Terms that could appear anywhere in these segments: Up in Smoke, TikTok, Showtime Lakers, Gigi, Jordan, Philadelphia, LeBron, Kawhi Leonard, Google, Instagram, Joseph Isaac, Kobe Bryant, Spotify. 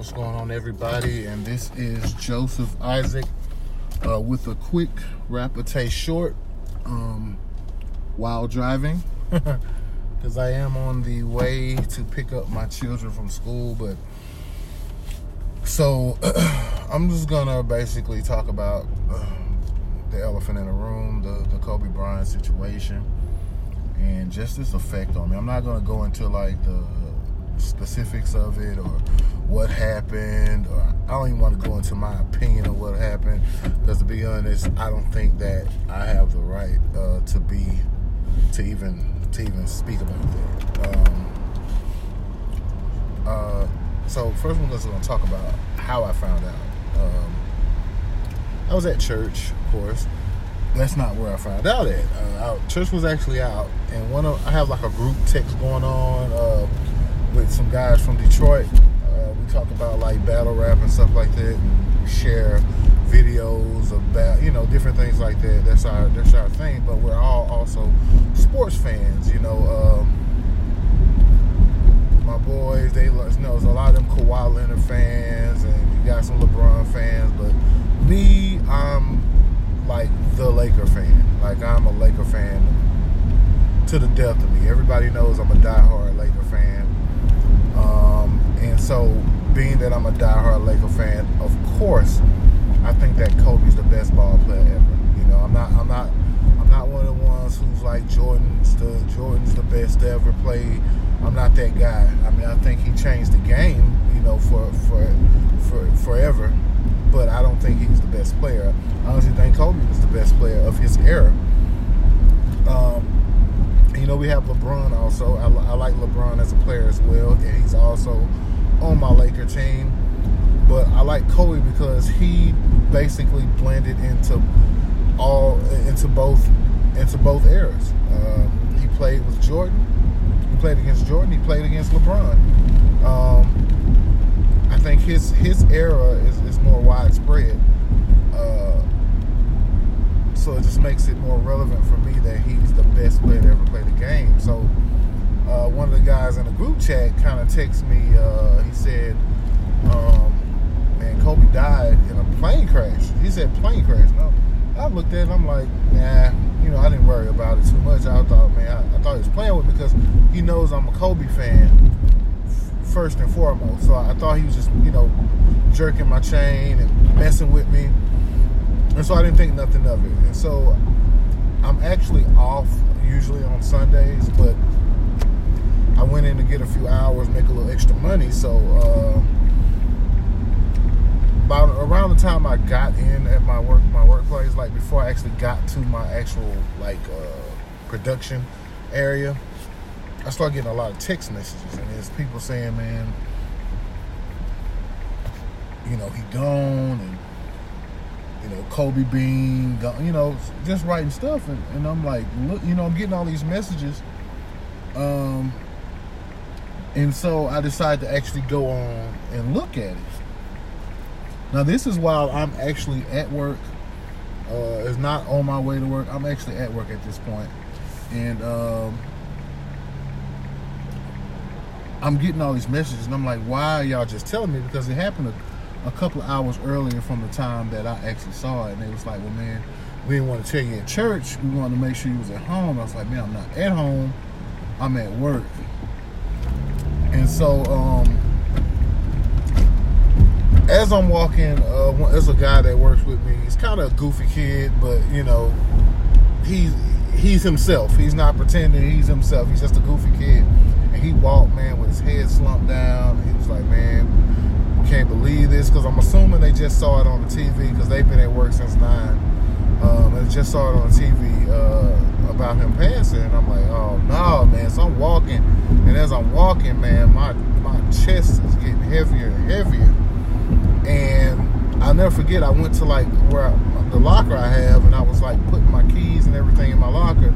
What's going on, everybody? And this is Joseph Isaac with a quick rapid short while driving, because I am on the way to pick up my children from school. But so I'm just gonna basically talk about the elephant in the room, the Kobe Bryant situation, and just this effect on me. I'm not gonna go into like the specifics of it or what happened, or I don't even want to go into my opinion of what happened, because to be honest, I don't think that I have the right to even speak about that. So first I'm just going to talk about how I found out. I was at church, of course. That's not where I found out at. Church was actually out, and I have like a group text going on with some guys from Detroit. We talk about like battle rap and stuff like that, and we share videos about, you know, different things like that. That's our thing. But we're all also sports fans, you know. My boys, there's a lot of them Kawhi Leonard fans, and you got some LeBron fans. But me, I'm like the Laker fan. Like, I'm a Laker fan to the death of me. Everybody knows I'm a diehard Laker fan. And so, being that I'm a diehard Laker fan, of course, I think that Kobe's the best ball player ever. You know, I'm not one of the ones who's like Jordan's the best to ever play. I'm not that guy. I mean, I think he changed the game, you know, for forever. But I don't think he was the best player. I honestly think Kobe was the best player of his era. You know, we have LeBron also. I like LeBron as a player as well, and he's also on my Laker team. But I like Kobe because he basically blended into both eras. He played with Jordan. He played against Jordan. He played against LeBron. I think his era is more widespread. So it just makes it more relevant for me that he's the best player to ever play the game. So one of the guys in the group chat kind of texted me. He said, man, Kobe died in a plane crash. He said plane crash. No, I looked at it, I'm like, nah, you know, I didn't worry about it too much. I thought, man, I thought he was playing with me because he knows I'm a Kobe fan first and foremost. So I thought he was just, you know, jerking my chain and messing with me. And so I didn't think nothing of it. And so I'm actually off usually on Sundays, but I went in to get a few hours, make a little extra money. So about around the time I got in at my workplace, like before I actually got to my actual like production area, I started getting a lot of text messages, and there's people saying, man, you know, he gone, and you know, Kobe being, you know, just writing stuff. And I'm like, look, you know, I'm getting all these messages. And so I decided to actually go on and look at it. Now, this is while I'm actually at work. It's not on my way to work. I'm actually at work at this point. And I'm getting all these messages. And I'm like, why are y'all just telling me? Because it happened a couple of hours earlier from the time that I actually saw it. And they was like, well, man, we didn't want to tell you at church. We wanted to make sure you was at home. I was like, man, I'm not at home. I'm at work. And so as I'm walking, there's a guy that works with me. He's kind of a goofy kid, but, you know, he's himself. He's not pretending. He's himself. He's just a goofy kid. And he walked, man, with his head slumped down. And he was like, man, can't believe this, because I'm assuming they just saw it on the TV, because they've been at work since 9. And they just saw it on the TV about him passing. And I'm like, oh no, man. So I'm walking, and as I'm walking, man, my chest is getting heavier and heavier. And I'll never forget, I went to like the locker I have, and I was like putting my keys and everything in my locker,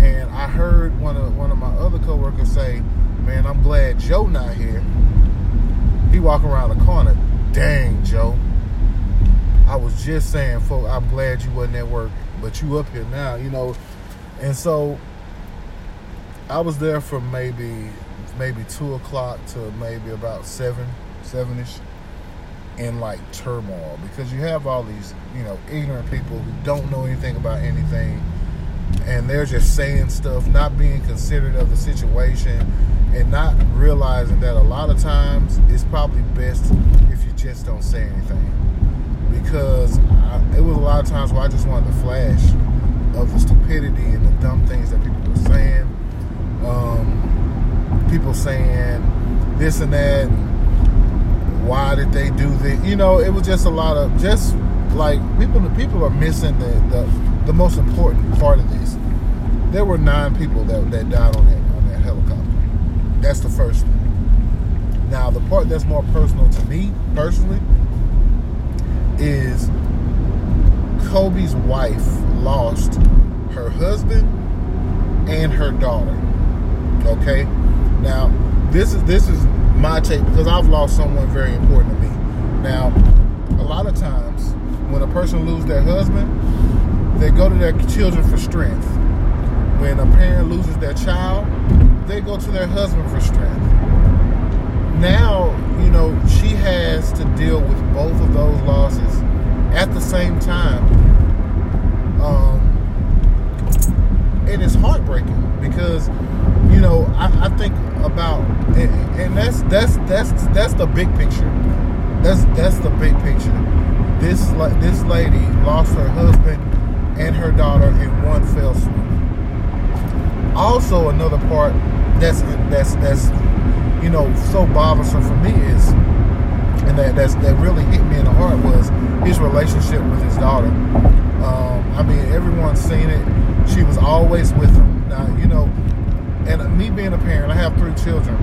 and I heard one of my other coworkers say, man, I'm glad Joe not here. He walk around the corner. Dang, Joe. I was just saying, folks, I'm glad you wasn't at work, but you up here now, you know. And so I was there from maybe 2 o'clock to maybe about 7-ish. in like turmoil, because you have all these, you know, ignorant people who don't know anything about anything, and they're just saying stuff, not being considerate of the situation, and not realizing that a lot of times it's probably best if you just don't say anything. Because it was a lot of times where I just wanted to flash of the stupidity and the dumb things that people were saying. People saying this and that. Why did they do that? You know, it was just a lot of just like people are missing the most important part of this. There were 9 people that died on that helicopter. That's the first thing. Now, the part that's more personal to me personally is Kobe's wife lost her husband and her daughter. Okay? Now, this is my take, because I've lost someone very important to me. Now, a lot of times when a person loses their husband, they go to their children for strength. When a parent loses their child, they go to their husband for strength. Now, you know, she has to deal with both of those losses at the same time. And it's heartbreaking because, you know, I think about, and that's the big picture. That's the big picture. This lady lost her husband and her daughter in one fell swoop. Also, another part that's you know, so bothersome for me is, and that really hit me in the heart, was his relationship with his daughter. I mean, everyone's seen it. She was always with him. Now, you know, and me being a parent, I have 3 children.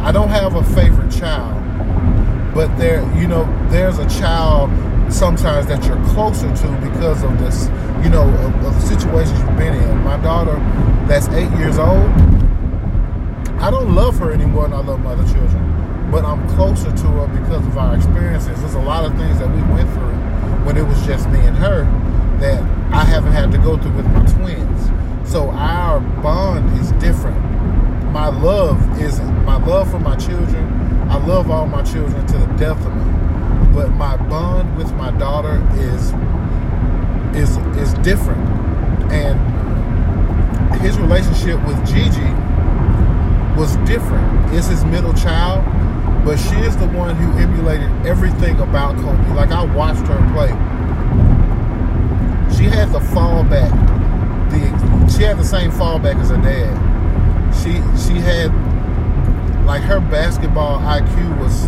I don't have a favorite child, but there, you know, there's a child sometimes that you're closer to because of this, you know, of the situations you've been in. My daughter, that's 8 years old, I don't love her anymore than I love my other children, but I'm closer to her because of our experiences. There's a lot of things that we went through when it was just me and her that I haven't had to go through with my twins. So our bond is different. My love isn't. My love for my children, I love all my children to the death of me. But my bond with my daughter is different. And his relationship with Gigi was different. It's his middle child, but she is the one who emulated everything about Kobe. Like, I watched her play. She had to fall back. She had the same fallback as her dad. She had, like, her basketball IQ was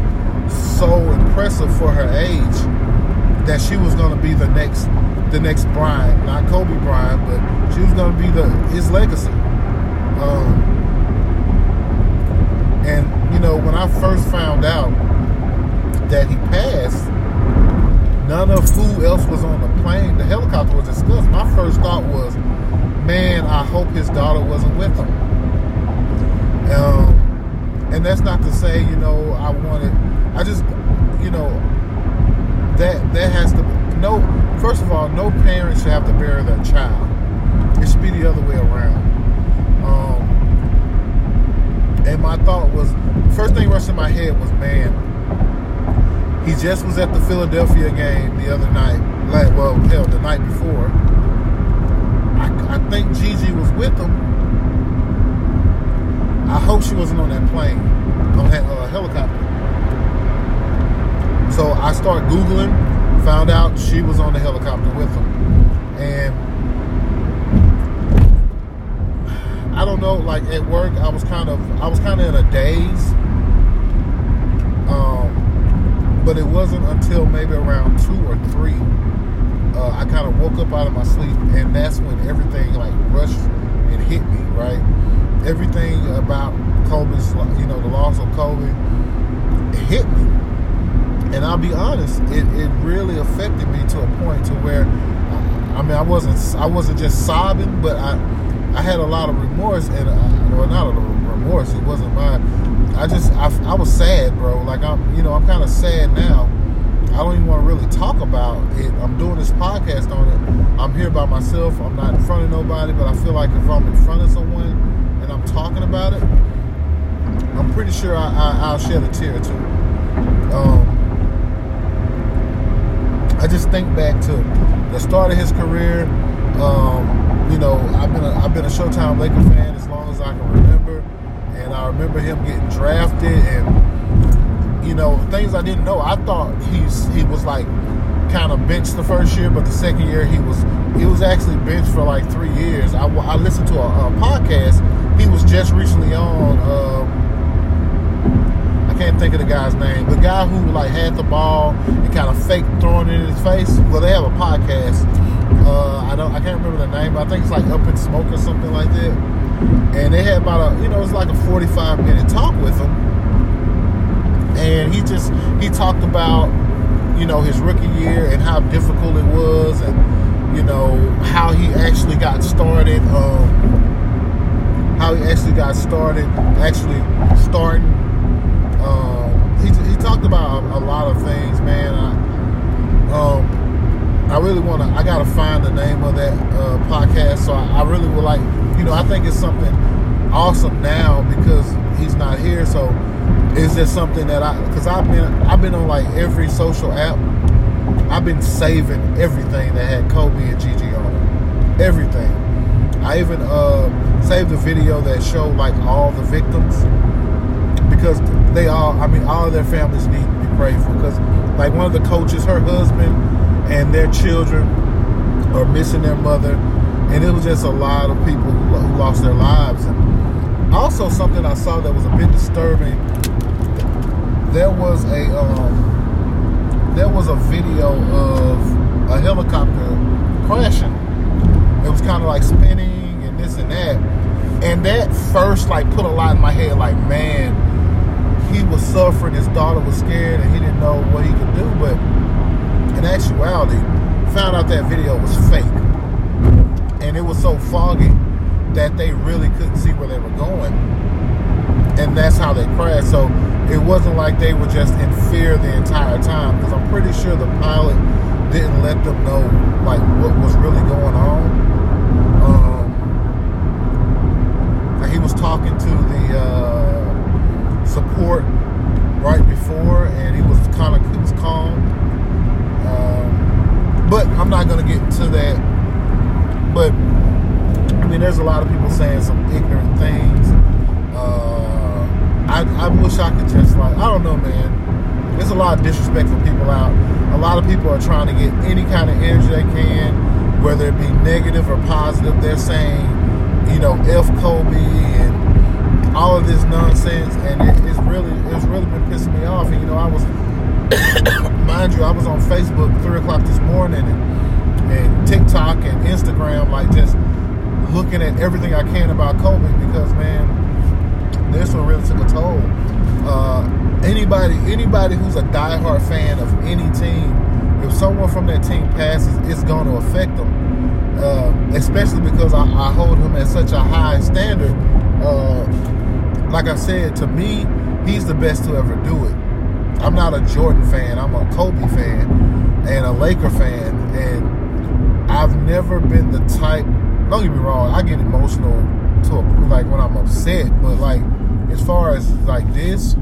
so impressive for her age that she was going to be the next Bryant, not Kobe Bryant, but she was going to be his legacy. And you know, when I first found out that he passed, none of who else was on the plane, the helicopter was discussed. My first thought was, man, I hope his daughter wasn't with him. And that's not to say, you know, I just, you know, that has to be, no, first of all, no parent should have to bury their child. It should be the other way around. And my thought was, first thing rushed in my head was, man, he just was at the Philadelphia game the other night, the night before. I think Gigi was with him. I hope she wasn't on that plane, on that helicopter. So I started Googling, found out she was on the helicopter with him. And I don't know, like, at work, I was kind of in a daze. But it wasn't until maybe around 2 or 3, I kind of woke up out of my sleep, and that's when everything, like, rushed and hit me, right? Everything about Kobe's, you know, the loss of Kobe, hit me. And I'll be honest, it really affected me to a point to where, I mean, I wasn't just sobbing, but I had a lot of remorse, and, well, not a lot of remorse, it wasn't mine. I was sad, bro. Like, I'm kind of sad now. I don't even want to really talk about it. I'm doing this podcast on it. I'm here by myself. I'm not in front of nobody, but I feel like if I'm in front of someone and I'm talking about it, I'm pretty sure I'll shed a tear or two. just think back to the start of his career. I've been a Showtime Lakers fan as long as I can remember, and I remember him getting drafted, and you know, things I didn't know. I thought he was like kind of benched the first year, but the second year he was actually benched for like 3 years. I listened to a podcast he was just recently on. I can't think of the guy's name. The guy who like had the ball and kind of faked throwing it in his face. Well, they have a podcast. I can't remember the name, but I think it's like Up in Smoke or something like that. And they had about it's like a 45-minute talk with him. And he talked about, you know, his rookie year and how difficult it was, and you know, how he actually got started. He talked about a lot of things, man. I really want to. I gotta find the name of that podcast. So I really would like. You know, I think it's something awesome now because he's not here. So it's just something that I've been on like every social app. I've been saving everything that had Kobe and Gigi on it. Everything. I even saved a video that showed like all the victims, because they all. I mean, all of their families need to be prayed for. Because like one of the coaches, her husband and their children are missing their mother, and it was just a lot of people who lost their lives. And also, something I saw that was a bit disturbing. There was a video of a helicopter crashing. It was kind of like spinning and this and that, and that first like put a lot in my head. Like, man, he was suffering. His daughter was scared, and he didn't know what he could do, but. In actuality, found out that video was fake, and it was so foggy that they really couldn't see where they were going, and that's how they crashed. So it wasn't like they were just in fear the entire time, because I'm pretty sure the pilot didn't let them know like what was really going on. He was talking to the support right before, and he was calm. But I'm not going to get into that. But I mean, there's a lot of people saying some ignorant things. I wish I could just like, I don't know, man. There's a lot of disrespectful people out. A lot of people are trying to get any kind of energy they can, whether it be negative or positive. They're saying, you know, F Kobe and all of this nonsense, and it's really been pissing me off. And you know, I was. Mind you, I was on Facebook 3 o'clock this morning and TikTok and Instagram, like just looking at everything I can about Kobe, because, man, this one really took a toll. Anybody who's a diehard fan of any team, if someone from that team passes, it's going to affect them, especially because I hold him at such a high standard. Like I said, to me, he's the best to ever do it. I'm not a Jordan fan. I'm a Kobe fan and a Laker fan. And I've never been the type, don't get me wrong, I get emotional like when I'm upset. But like, as far as like this,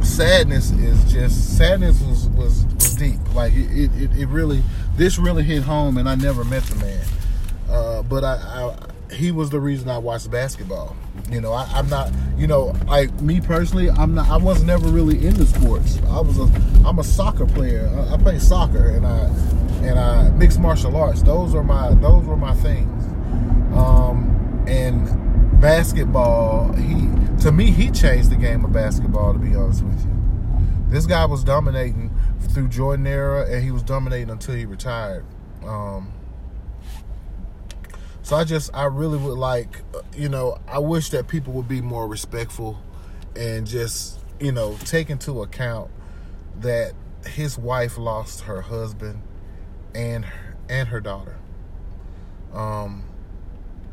sadness was deep. Like it really, this really hit home, and I never met the man. But he was the reason I watched basketball. You know, I'm not, you know, like me personally, I was never really into sports. I'm a soccer player. I play soccer and I mixed martial arts. Those were my things. And basketball, to me, he changed the game of basketball, to be honest with you. This guy was dominating through Jordan era, and he was dominating until he retired. So I really would like, you know, I wish that people would be more respectful and just, you know, take into account that his wife lost her husband and her daughter.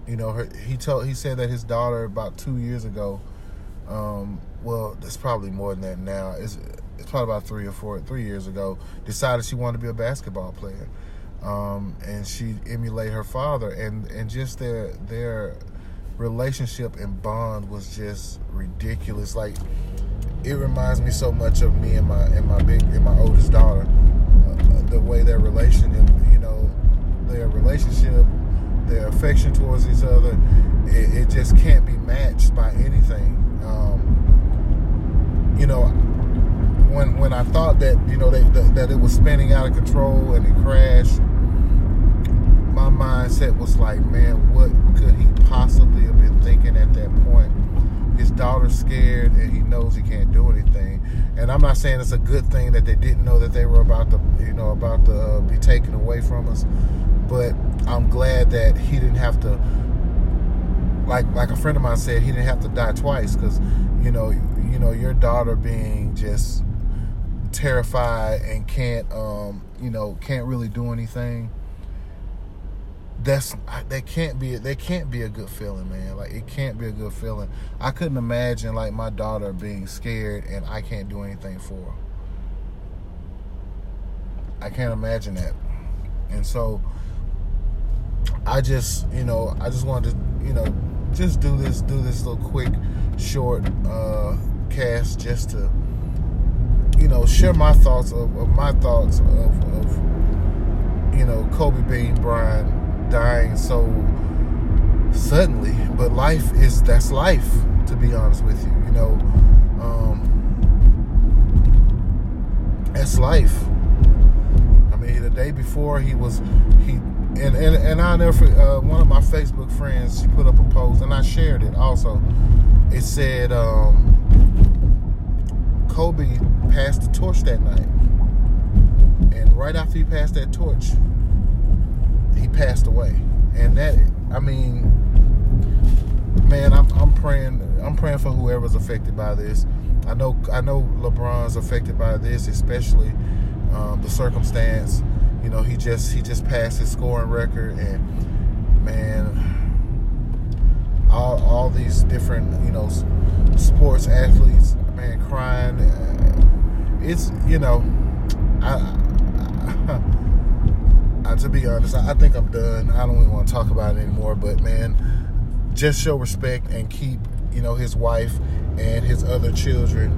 You know, he said that his daughter about 2 years ago. Well, it's probably more than that now. It's probably about 3 years ago, decided she wanted to be a basketball player. And she emulated her father, and just their relationship and bond was just ridiculous. Like, it reminds me so much of me and my oldest daughter. the way their relationship, their affection towards each other, it just can't be matched by anything. When I thought that, that it was spinning out of control and it crashed, my mindset was like, man, what could he possibly have been thinking at that point? His daughter's scared and he knows he can't do anything. And I'm not saying it's a good thing that they didn't know that they were about to be taken away from us. But I'm glad that he didn't have to, like a friend of mine said, he didn't have to die twice, because, your daughter being just terrified and can't really do anything. That can't be a good feeling, man. Like, it can't be a good feeling. I couldn't imagine my daughter being scared and I can't do anything for her. I can't imagine that. And so I just, I just wanted to, just do this little quick, short cast just to, share my thoughts of Kobe Bryant dying so suddenly. But that's life, to be honest with you. That's life. I mean, the day before and I never, one of my Facebook friends, she put up a post, and I shared it also. It said, Kobe passed the torch that night. And right after he passed that torch, he passed away. And that, I mean, man, I'm praying for whoever's affected by this. I know LeBron's affected by this, especially the circumstance. He just passed his scoring record, and man, all these different sports athletes, man, crying. It's I to be honest, I think I'm done. I don't even want to talk about it anymore. But man, just show respect and keep his wife and his other children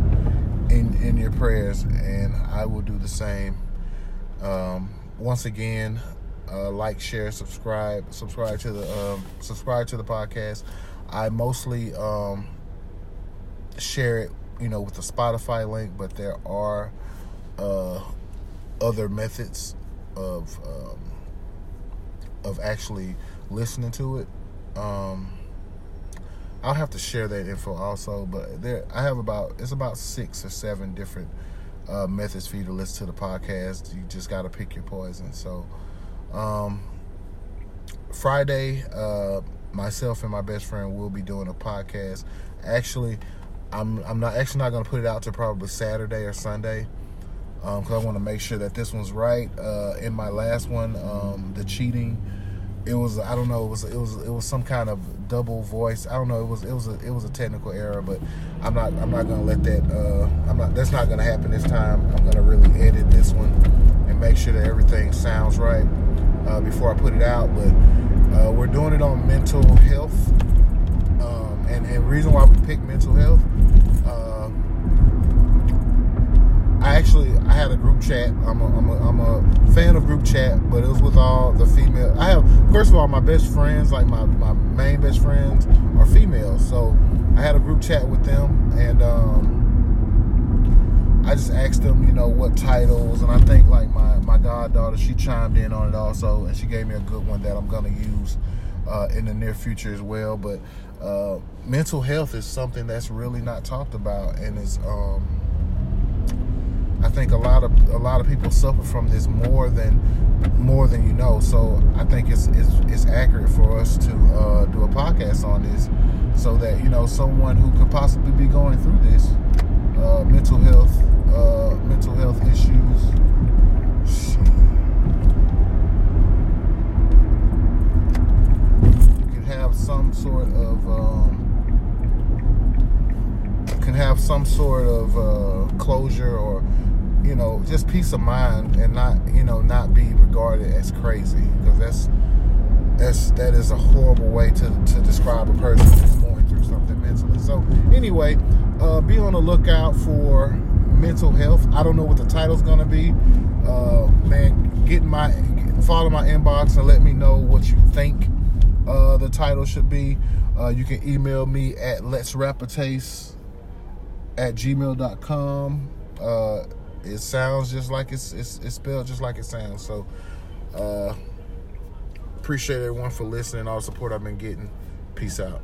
in your prayers, and I will do the same. Once again, like, share, subscribe to the podcast. I mostly share it, with the Spotify link, but there are other methods of actually listening to it. I'll have to share that info also, but I have about 6 or 7 different methods for you to listen to the podcast. You just got to pick your poison. So Friday, myself and my best friend will be doing a podcast. Actually, I'm not going to put it out till probably Saturday or Sunday, because I want to make sure that this one's right. In my last one, the cheating, it was some kind of double voice. I don't know. It was a technical error, but I'm not gonna let that. That's not gonna happen this time. I'm gonna really edit this one and make sure that everything sounds right before I put it out. But we're doing it on mental health, and the reason why we pick mental health. I had a group chat. I'm a fan of group chat, but it was with all the female. First of all, my best friends, my main best friends, are female. So I had a group chat with them, and I just asked them, what titles. And I think my goddaughter, she chimed in on it also, and she gave me a good one that I'm gonna use in the near future as well. But mental health is something that's really not talked about, and it's. I think a lot of people suffer from this more than you know. So I think it's accurate for us to do a podcast on this, so that someone who could possibly be going through this mental health issues. Could have some sort of closure, or just peace of mind, and not be regarded as crazy, because that is a horrible way to describe a person that's going through something mentally. So anyway, be on the lookout for mental health. I don't know what the title's going to be. man, follow my inbox and let me know what you think the title should be. You can email me at letsrapataste@gmail.com. It sounds just like it's spelled just like it sounds. So appreciate everyone for listening, all the support I've been getting. Peace out.